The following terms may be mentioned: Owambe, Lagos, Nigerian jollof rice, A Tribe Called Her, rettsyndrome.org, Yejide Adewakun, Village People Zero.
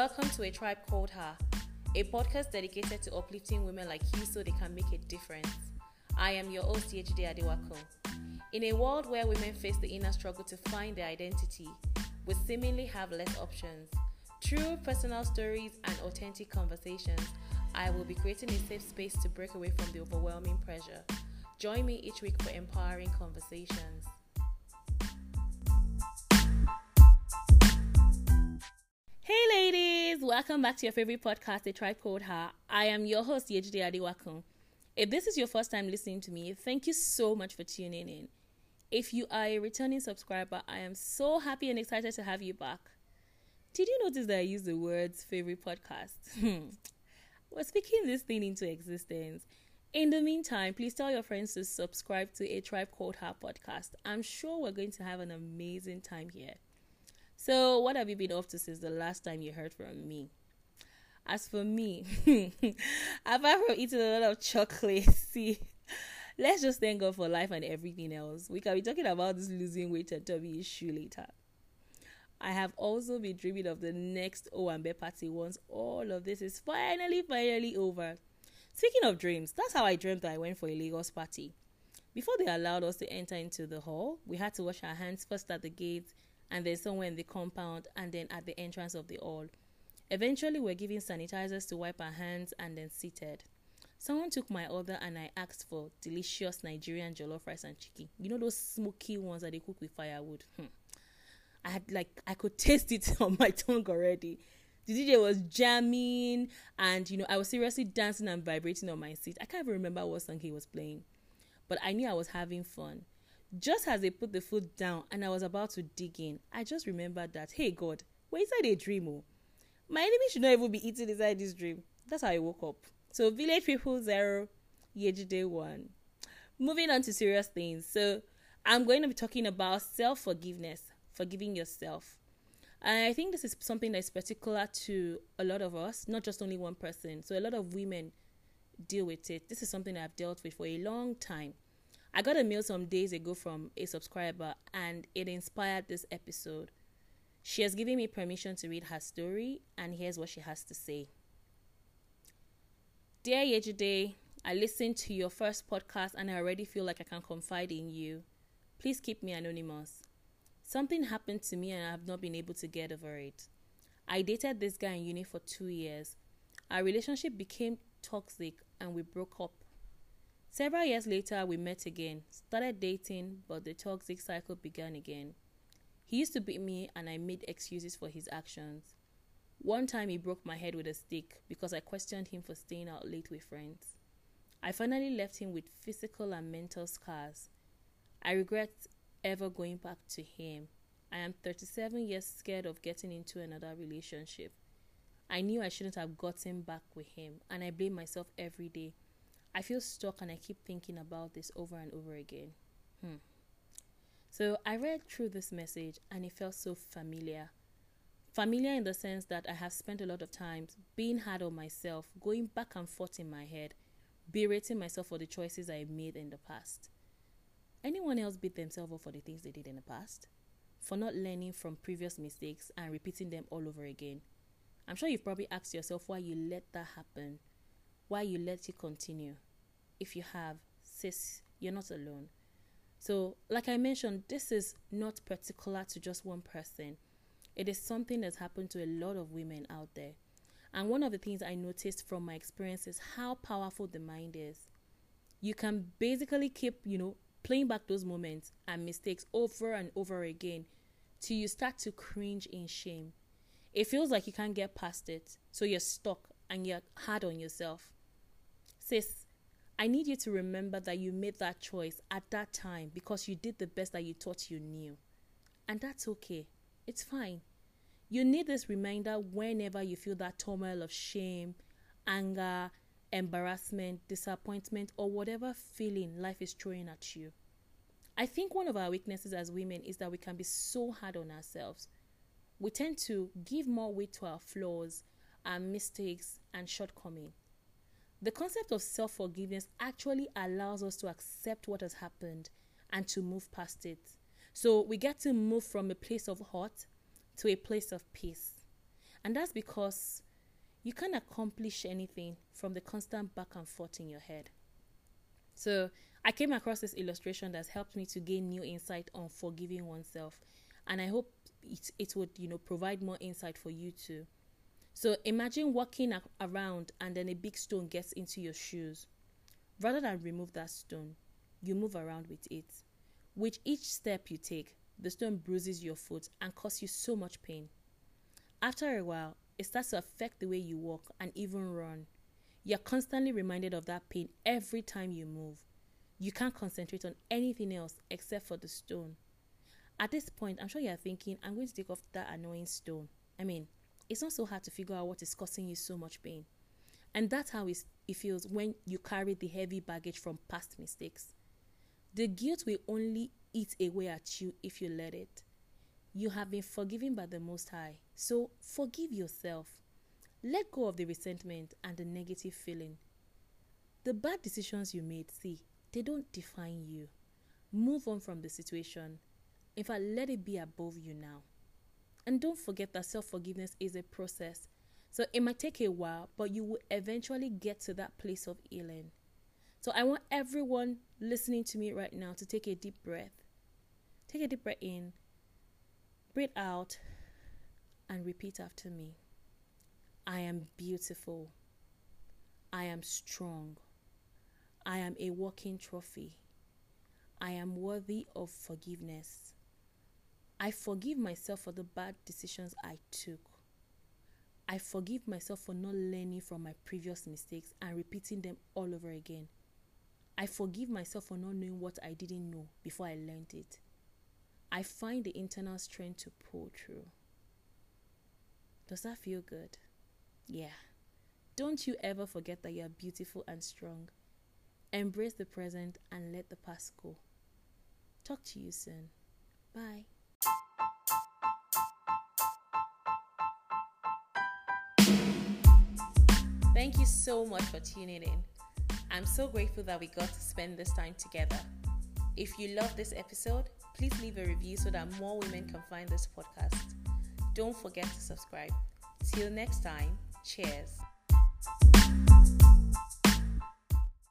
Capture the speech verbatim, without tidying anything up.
Welcome to A Tribe Called Her, a podcast dedicated to uplifting women like you so they can make a difference. I am your host, Yejide Adewakun. In a world where women face the inner struggle to find their identity, we seemingly have less options. Through personal stories and authentic conversations, I will be creating a safe space to break away from the overwhelming pressure. Join me each week for empowering conversations. Hey ladies, welcome back to your favorite podcast, A Tribe Called Her. I am your host, Yejide Adewakun. If this is your first time listening to me, thank you so much for tuning in. If you are a returning subscriber, I am so happy and excited to have you back. Did you notice that I used the words favorite podcast? We're speaking this thing into existence. In the meantime, please tell your friends to subscribe to A Tribe Called Her podcast. I'm sure we're going to have an amazing time here. So what have you been up to since the last time you heard from me? As for me, apart from eating a lot of chocolate, see, let's just thank God for life and everything else. We can be talking about this losing weight and tummy issue later. I have also been dreaming of the next Owambe party once all of this is finally, finally over. Speaking of dreams, that's how I dreamt that I went for a Lagos party. Before they allowed us to enter into the hall, we had to wash our hands first at the gate, and then somewhere in the compound, and then at the entrance of the hall. Eventually, we're given sanitizers to wipe our hands and then seated. Someone took my order and I asked for delicious Nigerian jollof rice and chicken. You know those smoky ones that they cook with firewood? Hmm. I had like, I could taste it on my tongue already. The D J was jamming and, you know, I was seriously dancing and vibrating on my seat. I can't even remember what song he was playing, but I knew I was having fun. Just as they put the food down and I was about to dig in, I just remembered that, hey God, we're inside a dream. Oh. My enemy should not even be eating inside this dream. That's how I woke up. So Village People Zero, Yejide one. Moving on to serious things. So I'm going to be talking about self-forgiveness, forgiving yourself. And I think this is something that's particular to a lot of us, not just only one person. So a lot of women deal with it. This is something I've dealt with for a long time. I got a mail some days ago from a subscriber and it inspired this episode. She has given me permission to read her story and here's what she has to say. Dear Yejide, I listened to your first podcast and I already feel like I can confide in you. Please keep me anonymous. Something happened to me and I have not been able to get over it. I dated this guy in uni for two years. Our relationship became toxic and we broke up. Several years later, we met again, started dating, but the toxic cycle began again. He used to beat me and I made excuses for his actions. One time he broke my head with a stick because I questioned him for staying out late with friends. I finally left him with physical and mental scars. I regret ever going back to him. I am thirty-seven years scared of getting into another relationship. I knew I shouldn't have gotten back with him and I blame myself every day. I feel stuck and I keep thinking about this over and over again. Hmm. So I read through this message and it felt so familiar. Familiar in the sense that I have spent a lot of time being hard on myself, going back and forth in my head, berating myself for the choices I made in the past. Anyone else beat themselves up for the things they did in the past? For not learning from previous mistakes and repeating them all over again? I'm sure you've probably asked yourself why you let that happen. Why you let it continue. If you have, sis, you're not alone. So, like I mentioned, this is not particular to just one person. It is something that's happened to a lot of women out there. And one of the things I noticed from my experience is how powerful the mind is. You can basically keep, you know, playing back those moments and mistakes over and over again till you start to cringe in shame. It feels like you can't get past it, so you're stuck and you're hard on yourself. Sis, I need you to remember that you made that choice at that time because you did the best that you thought you knew. And that's okay. It's fine. You need this reminder whenever you feel that turmoil of shame, anger, embarrassment, disappointment, or whatever feeling life is throwing at you. I think one of our weaknesses as women is that we can be so hard on ourselves. We tend to give more weight to our flaws, our mistakes, and shortcomings. The concept of self-forgiveness actually allows us to accept what has happened and to move past it. So we get to move from a place of hurt to a place of peace. And that's because you can't accomplish anything from the constant back and forth in your head. So I came across this illustration that's helped me to gain new insight on forgiving oneself. And I hope it, it would, you know, provide more insight for you too. So imagine walking a- around and then a big stone gets into your shoes. Rather than remove that stone, you move around with it. With each step you take, the stone bruises your foot and causes you so much pain. After a while, it starts to affect the way you walk and even run. You're constantly reminded of that pain every time you move. You can't concentrate on anything else except for the stone. At this point, I'm sure you're thinking, I'm going to take off that annoying stone. I mean, it's not so hard to figure out what is causing you so much pain. And that's how it feels when you carry the heavy baggage from past mistakes. The guilt will only eat away at you if you let it. You have been forgiven by the Most High, so forgive yourself. Let go of the resentment and the negative feeling. The bad decisions you made, see, they don't define you. Move on from the situation. In fact, let it be above you now. And don't forget that self-forgiveness is a process. So it might take a while, but you will eventually get to that place of healing. So I want everyone listening to me right now to take a deep breath. Take a deep breath in, breathe out, and repeat after me. I am beautiful. I am strong. I am a walking trophy. I am worthy of forgiveness. I forgive myself for the bad decisions I took. I forgive myself for not learning from my previous mistakes and repeating them all over again. I forgive myself for not knowing what I didn't know before I learned it. I find the internal strength to pull through. Does that feel good? Yeah. Don't you ever forget that you are beautiful and strong. Embrace the present and let the past go. Talk to you soon. Bye. Thank you so much for tuning in. I'm so grateful that we got to spend this time together. If you love this episode, please leave a review so that more women can find this podcast. Don't forget to subscribe. Till next time, cheers.